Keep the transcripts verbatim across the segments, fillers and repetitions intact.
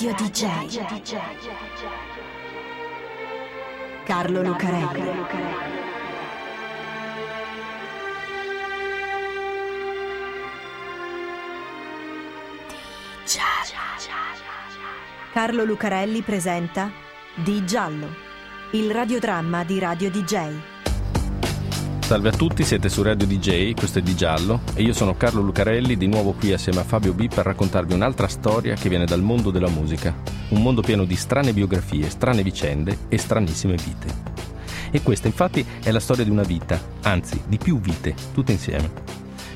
Radio D J. Carlo Lucarelli. Carlo Lucarelli presenta Di Giallo, il radiodramma di Radio D J. Salve a tutti, siete su Radio D J, questo è Di Giallo e io sono Carlo Lucarelli, di nuovo qui assieme a Fabio B per raccontarvi un'altra storia che viene dal mondo della musica, un mondo pieno di strane biografie, strane vicende e stranissime vite. E questa infatti è la storia di una vita, anzi di più vite, tutte insieme.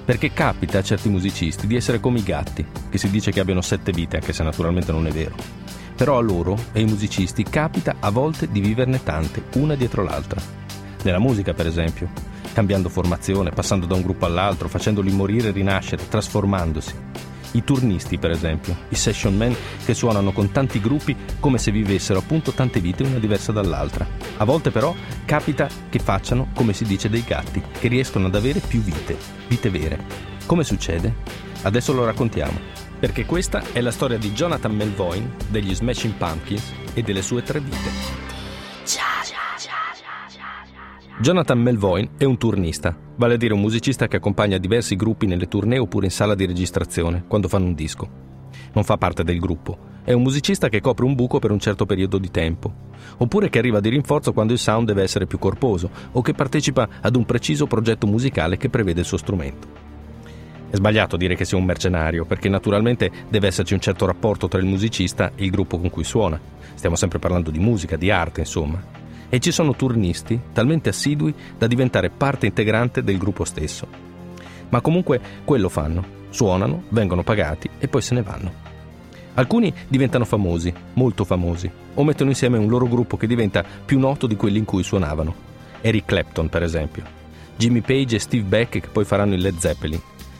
Perché capita a certi musicisti di essere come i gatti, che si dice che abbiano sette vite, anche se naturalmente non è vero. Però a loro e ai musicisti capita a volte di viverne tante, una dietro l'altra. Nella musica, per esempio, cambiando formazione, passando da un gruppo all'altro, facendoli morire e rinascere, trasformandosi. I turnisti, per esempio, i session man che suonano con tanti gruppi come se vivessero appunto tante vite, una diversa dall'altra. A volte però capita che facciano, come si dice, dei gatti, che riescono ad avere più vite, vite vere. Come succede? Adesso lo raccontiamo, perché questa è la storia di Jonathan Melvoin, degli Smashing Pumpkins e delle sue tre vite. Jonathan Melvoin è un turnista, vale a dire un musicista che accompagna diversi gruppi nelle tournée oppure in sala di registrazione, quando fanno un disco. Non fa parte del gruppo, è un musicista che copre un buco per un certo periodo di tempo, oppure che arriva di rinforzo quando il sound deve essere più corposo, o che partecipa ad un preciso progetto musicale che prevede il suo strumento. È sbagliato dire che sia un mercenario, perché naturalmente deve esserci un certo rapporto tra il musicista e il gruppo con cui suona. Stiamo sempre parlando di musica, di arte, insomma. E ci sono turnisti talmente assidui da diventare parte integrante del gruppo stesso. Ma comunque quello fanno, suonano, vengono pagati e poi se ne vanno. Alcuni diventano famosi, molto famosi, o mettono insieme un loro gruppo che diventa più noto di quelli in cui suonavano. Eric Clapton, per esempio, Jimmy Page e Steve Beck che poi faranno il Led Zeppelin,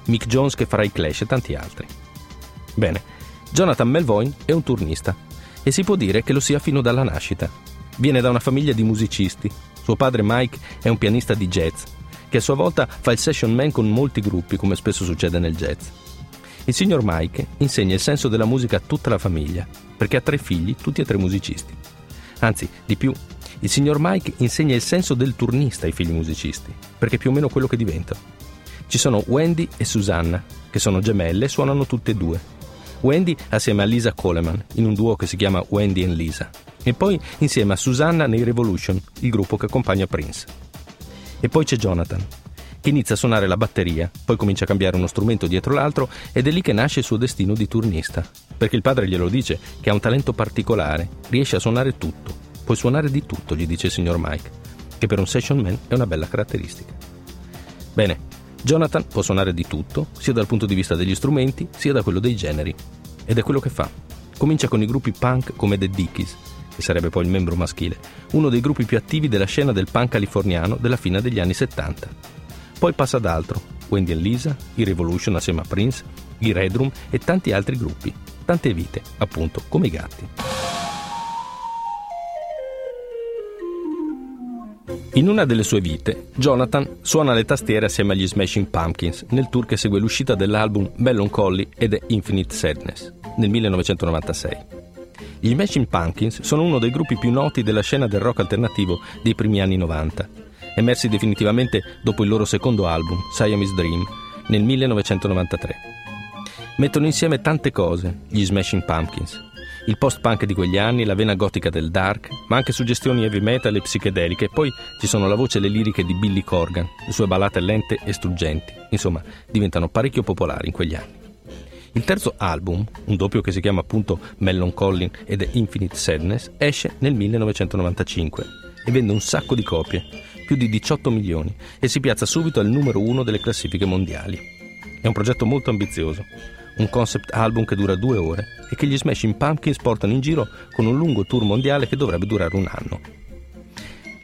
Mick Jones che farà i Clash e tanti altri. Bene, Jonathan Melvoin è un turnista e si può dire che lo sia fino dalla nascita. Viene da una famiglia di musicisti. Suo padre Mike è un pianista di jazz, che a sua volta fa il session man con molti gruppi, come spesso succede nel jazz. Il signor Mike insegna il senso della musica a tutta la famiglia, perché ha tre figli, tutti e tre musicisti. Anzi, di più, il signor Mike insegna il senso del turnista ai figli musicisti, perché è più o meno quello che diventano. Ci sono Wendy e Susanna, che sono gemelle e suonano tutte e due. Wendy assieme a Lisa Coleman, in un duo che si chiama Wendy and Lisa, e poi insieme a Susanna nei Revolution, il gruppo che accompagna Prince. E poi c'è Jonathan, che inizia a suonare la batteria, poi comincia a cambiare uno strumento dietro l'altro ed è lì che nasce il suo destino di turnista, perché il padre glielo dice che ha un talento particolare, riesce a suonare tutto, puoi suonare di tutto, gli dice il signor Mike, che per un session man è una bella caratteristica. Bene, Jonathan può suonare di tutto, sia dal punto di vista degli strumenti, sia da quello dei generi, ed è quello che fa. Comincia con i gruppi punk come The Dickies, che sarebbe poi il membro maschile, uno dei gruppi più attivi della scena del punk californiano della fine degli anni settanta. Poi passa ad altro, Wendy and Lisa, i Revolution assieme a Prince, i Red Rum e tanti altri gruppi, tante vite, appunto, come i gatti. In una delle sue vite, Jonathan suona le tastiere assieme agli Smashing Pumpkins nel tour che segue l'uscita dell'album Mellon Collie and the Infinite Sadness nel millenovecentonovantasei. Gli Smashing Pumpkins sono uno dei gruppi più noti della scena del rock alternativo dei primi anni novanta, emersi definitivamente dopo il loro secondo album, Siamese Dream, nel millenovecentonovantatré. Mettono insieme tante cose, gli Smashing Pumpkins, il post-punk di quegli anni, la vena gotica del dark, ma anche suggestioni heavy metal e psichedeliche, e poi ci sono la voce e le liriche di Billy Corgan, le sue ballate lente e struggenti, insomma, diventano parecchio popolari in quegli anni. Il terzo album, un doppio che si chiama appunto Mellon Collie and the Infinite Sadness, esce nel millenovecentonovantacinque e vende un sacco di copie, più di diciotto milioni, e si piazza subito al numero uno delle classifiche mondiali. È un progetto molto ambizioso, un concept album che dura due ore e che gli Smashing Pumpkins portano in giro con un lungo tour mondiale che dovrebbe durare un anno.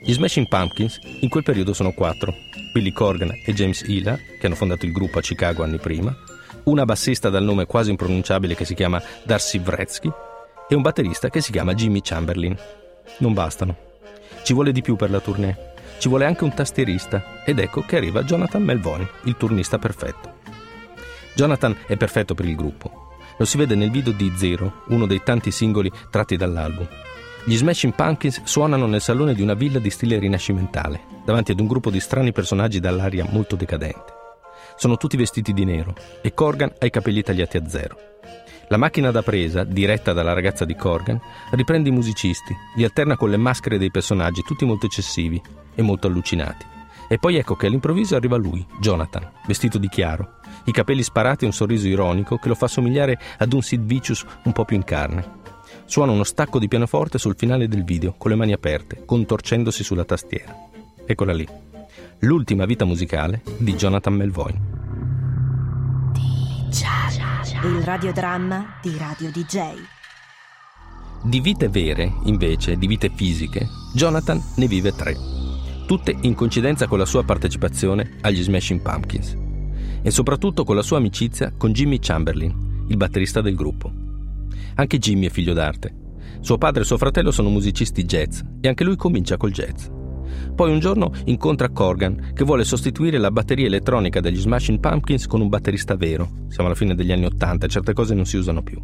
Gli Smashing Pumpkins in quel periodo sono quattro: Billy Corgan e James Iha, che hanno fondato il gruppo a Chicago anni prima, una bassista dal nome quasi impronunciabile che si chiama Darcy Wretzky e un batterista che si chiama Jimmy Chamberlin. Non bastano. Ci vuole di più per la tournée. Ci vuole anche un tastierista ed ecco che arriva Jonathan Melvoin, il turnista perfetto. Jonathan è perfetto per il gruppo, Lo si vede nel video di Zero, uno dei tanti singoli tratti dall'album. Gli Smashing Pumpkins suonano nel salone di una villa di stile rinascimentale, davanti ad un gruppo di strani personaggi dall'aria molto decadente. Sono tutti vestiti di nero e Corgan ha i capelli tagliati a zero. La macchina da presa, diretta dalla ragazza di Corgan, riprende i musicisti, li alterna con le maschere dei personaggi, tutti molto eccessivi e molto allucinati. E poi ecco che all'improvviso arriva lui, Jonathan, vestito di chiaro, i capelli sparati e un sorriso ironico che lo fa somigliare ad un Sid Vicious un po' più in carne. Suona uno stacco di pianoforte sul finale del video, con le mani aperte, contorcendosi sulla tastiera. Eccola lì, l'ultima vita musicale di Jonathan Melvoin. Il radiodramma di Radio D J. Di vite vere, invece, di vite fisiche, Jonathan ne vive tre, tutte in coincidenza con la sua partecipazione agli Smashing Pumpkins e soprattutto con la sua amicizia con Jimmy Chamberlin, il batterista del gruppo. Anche Jimmy è figlio d'arte. Suo padre e suo fratello sono musicisti jazz e anche lui comincia col jazz. Poi un giorno incontra Corgan, che vuole sostituire la batteria elettronica degli Smashing Pumpkins con un batterista vero. Siamo alla fine degli anni Ottanta e certe cose non si usano più.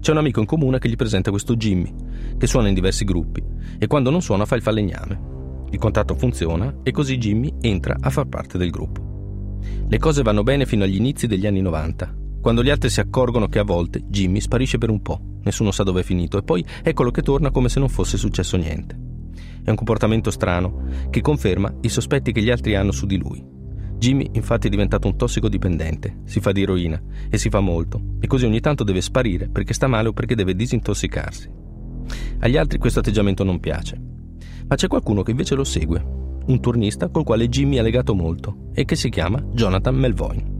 C'è un amico in comune che gli presenta questo Jimmy, che suona in diversi gruppi e quando non suona fa il falegname. Il contatto funziona e così Jimmy entra a far parte del gruppo. Le cose vanno bene fino agli inizi degli anni novanta, quando gli altri si accorgono che a volte Jimmy sparisce per un po', nessuno sa dove è finito, e poi eccolo che torna come se non fosse successo niente. È un comportamento strano che conferma i sospetti che gli altri hanno su di lui. Jimmy infatti è diventato un tossicodipendente, si fa di eroina e si fa molto, e così ogni tanto deve sparire perché sta male o perché deve disintossicarsi. Agli altri questo atteggiamento non piace, ma c'è qualcuno che invece lo segue, un turnista col quale Jimmy è legato molto e che si chiama Jonathan Melvoin.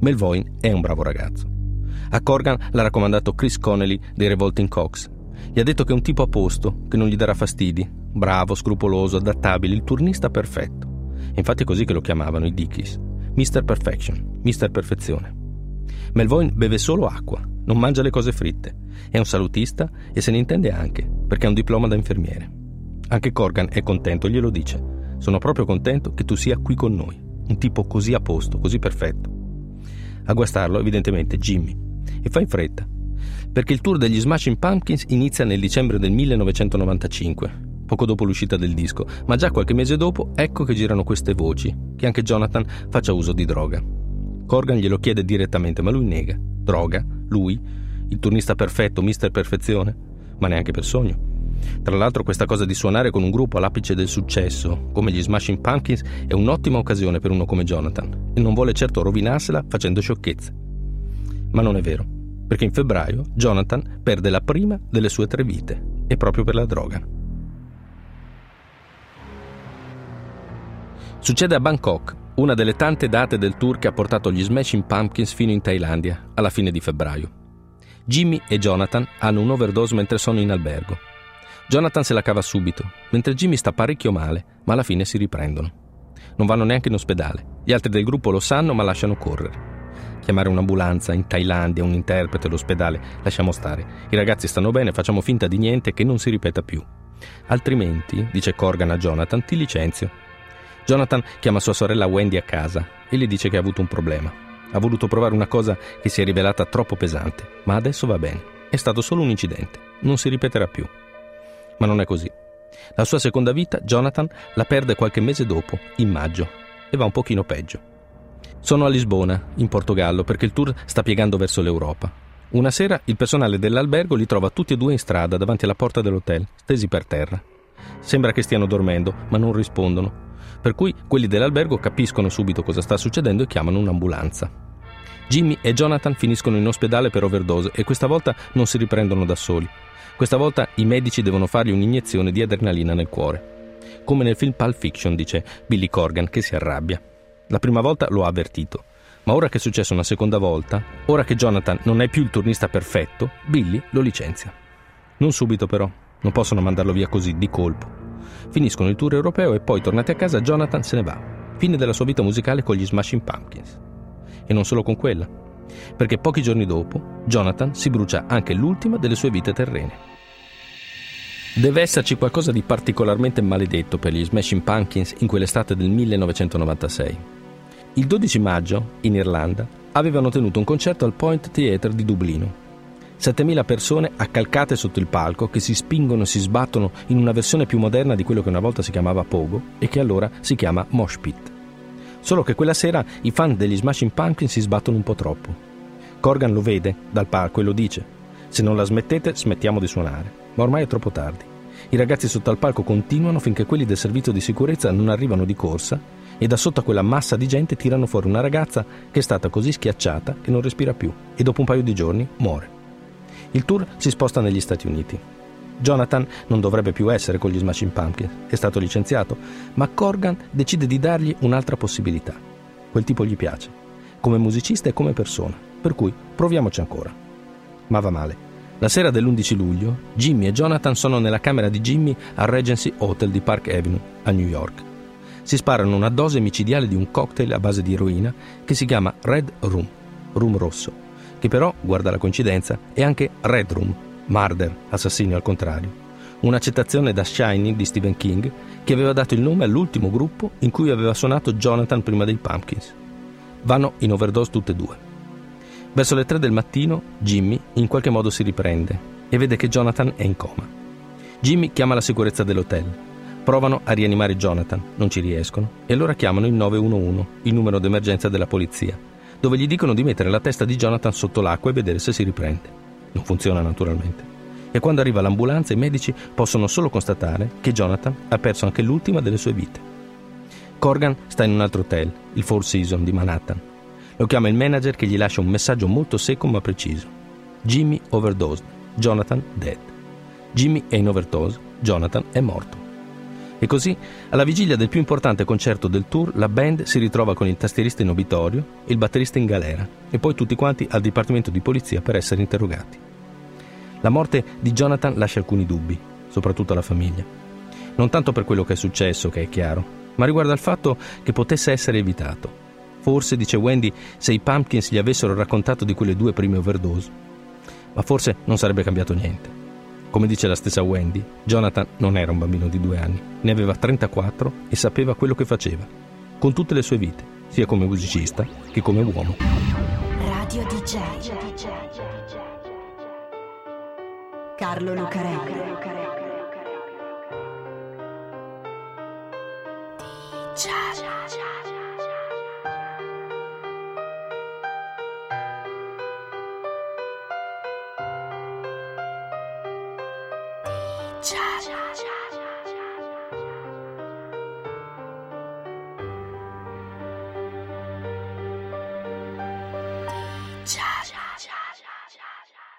Melvoin è un bravo ragazzo. A Corgan l'ha raccomandato Chris Connelly dei Revolting Cocks. Gli ha detto che è un tipo a posto, che non gli darà fastidi. Bravo, scrupoloso, adattabile, il turnista perfetto. E infatti è così che lo chiamavano i Dickies. mister Perfection, mister Perfezione. Melvoin beve solo acqua, non mangia le cose fritte. È un salutista e se ne intende anche, perché ha un diploma da infermiere. Anche Corgan è contento, glielo dice. Sono proprio contento che tu sia qui con noi. Un tipo così a posto, così perfetto. A guastarlo evidentemente Jimmy, e fa in fretta perché il tour degli Smashing Pumpkins inizia nel dicembre del millenovecentonovantacinque, poco dopo l'uscita del disco, ma già qualche mese dopo ecco che girano queste voci che anche Jonathan faccia uso di droga. Corgan glielo chiede direttamente ma lui nega. Droga? Lui? Il turnista perfetto, mister Perfezione? Ma neanche per sogno. Tra l'altro questa cosa di suonare con un gruppo all'apice del successo, come gli Smashing Pumpkins, è un'ottima occasione per uno come Jonathan e non vuole certo rovinarsela facendo sciocchezze. Ma non è vero, perché in febbraio Jonathan perde la prima delle sue tre vite e proprio per la droga. Succede a Bangkok, una delle tante date del tour che ha portato gli Smashing Pumpkins fino in Thailandia, alla fine di febbraio. Jimmy e Jonathan hanno un overdose mentre sono in albergo. Jonathan se la cava subito, mentre Jimmy sta parecchio male, ma alla fine si riprendono. Non vanno neanche in ospedale. Gli altri del gruppo lo sanno, ma lasciano correre. Chiamare un'ambulanza in Thailandia, un interprete, l'ospedale, lasciamo stare. I ragazzi stanno bene, facciamo finta di niente, che non si ripeta più. Altrimenti, dice Corgan a Jonathan, ti licenzio. Jonathan chiama sua sorella Wendy a casa e le dice che ha avuto un problema. Ha voluto provare una cosa che si è rivelata troppo pesante, ma adesso va bene. È stato solo un incidente, non si ripeterà più. Ma non è così. La sua seconda vita, Jonathan, la perde qualche mese dopo, in maggio, e va un pochino peggio. Sono a Lisbona, in Portogallo, perché il tour sta piegando verso l'Europa. Una sera il personale dell'albergo li trova tutti e due in strada, davanti alla porta dell'hotel, stesi per terra. Sembra che stiano dormendo, ma non rispondono, per cui quelli dell'albergo capiscono subito cosa sta succedendo e chiamano un'ambulanza. Jimmy e Jonathan finiscono in ospedale per overdose e questa volta non si riprendono da soli. Questa volta i medici devono fargli un'iniezione di adrenalina nel cuore. Come nel film Pulp Fiction, dice Billy Corgan, che si arrabbia. La prima volta lo ha avvertito, ma ora che è successo una seconda volta, ora che Jonathan non è più il turnista perfetto, Billy lo licenzia. Non subito però, non possono mandarlo via così, di colpo. Finiscono il tour europeo e poi, tornati a casa, Jonathan se ne va. Fine della sua vita musicale con gli Smashing Pumpkins. E non solo con quella, perché pochi giorni dopo Jonathan si brucia anche l'ultima delle sue vite terrene. Deve esserci qualcosa di particolarmente maledetto per gli Smashing Pumpkins in quell'estate del millenovecentonovantasei. Il dodici maggio, in Irlanda, avevano tenuto un concerto al Point Theatre di Dublino. settemila persone accalcate sotto il palco che si spingono e si sbattono in una versione più moderna di quello che una volta si chiamava Pogo e che allora si chiama Mosh Pit. Solo che quella sera i fan degli Smashing Pumpkins si sbattono un po' troppo. Corgan lo vede dal palco e lo dice: se non la smettete, smettiamo di suonare. Ma ormai è troppo tardi. I ragazzi sotto al palco continuano finché quelli del servizio di sicurezza non arrivano di corsa e da sotto a quella massa di gente tirano fuori una ragazza che è stata così schiacciata che non respira più e dopo un paio di giorni muore. Il tour si sposta negli Stati Uniti. Jonathan non dovrebbe più essere con gli Smashing Pumpkins, è stato licenziato, ma Corgan decide di dargli un'altra possibilità. Quel tipo gli piace, come musicista e come persona, per cui proviamoci ancora. Ma va male. La sera dell'undici luglio, Jimmy e Jonathan sono nella camera di Jimmy al Regency Hotel di Park Avenue, a New York. Si sparano una dose micidiale di un cocktail a base di eroina che si chiama Red Rum, rum rosso, che però, guarda la coincidenza, è anche Red Rum, Murder, assassino al contrario, una citazione da Shining di Stephen King che aveva dato il nome all'ultimo gruppo in cui aveva suonato Jonathan prima dei Pumpkins. Vanno in overdose tutte e due. Verso le tre del mattino Jimmy in qualche modo si riprende e vede che Jonathan è in coma. Jimmy chiama la sicurezza dell'hotel, provano a rianimare Jonathan, non ci riescono e allora chiamano il nove uno uno, il numero d'emergenza della polizia, dove gli dicono di mettere la testa di Jonathan sotto l'acqua e vedere se si riprende. Non funziona naturalmente. E quando arriva l'ambulanza i medici possono solo constatare che Jonathan ha perso anche l'ultima delle sue vite. Corgan sta in un altro hotel, il Four Seasons di Manhattan. Lo chiama il manager che gli lascia un messaggio molto secco ma preciso. Jimmy overdosed, Jonathan dead. Jimmy è in overdose, Jonathan è morto. E così, alla vigilia del più importante concerto del tour, la band si ritrova con il tastierista in obitorio e il batterista in galera e poi tutti quanti al dipartimento di polizia per essere interrogati. La morte di Jonathan lascia alcuni dubbi, soprattutto alla famiglia. Non tanto per quello che è successo, che è chiaro, ma riguardo al fatto che potesse essere evitato. Forse, dice Wendy, se i Pumpkins gli avessero raccontato di quelle due prime overdose, ma forse non sarebbe cambiato niente. Come dice la stessa Wendy, Jonathan non era un bambino di due anni, ne aveva trentaquattro e sapeva quello che faceva, con tutte le sue vite, sia come musicista che come uomo. Radio D J Carlo Lucarelli D J Cha cha cha cha cha cha cha.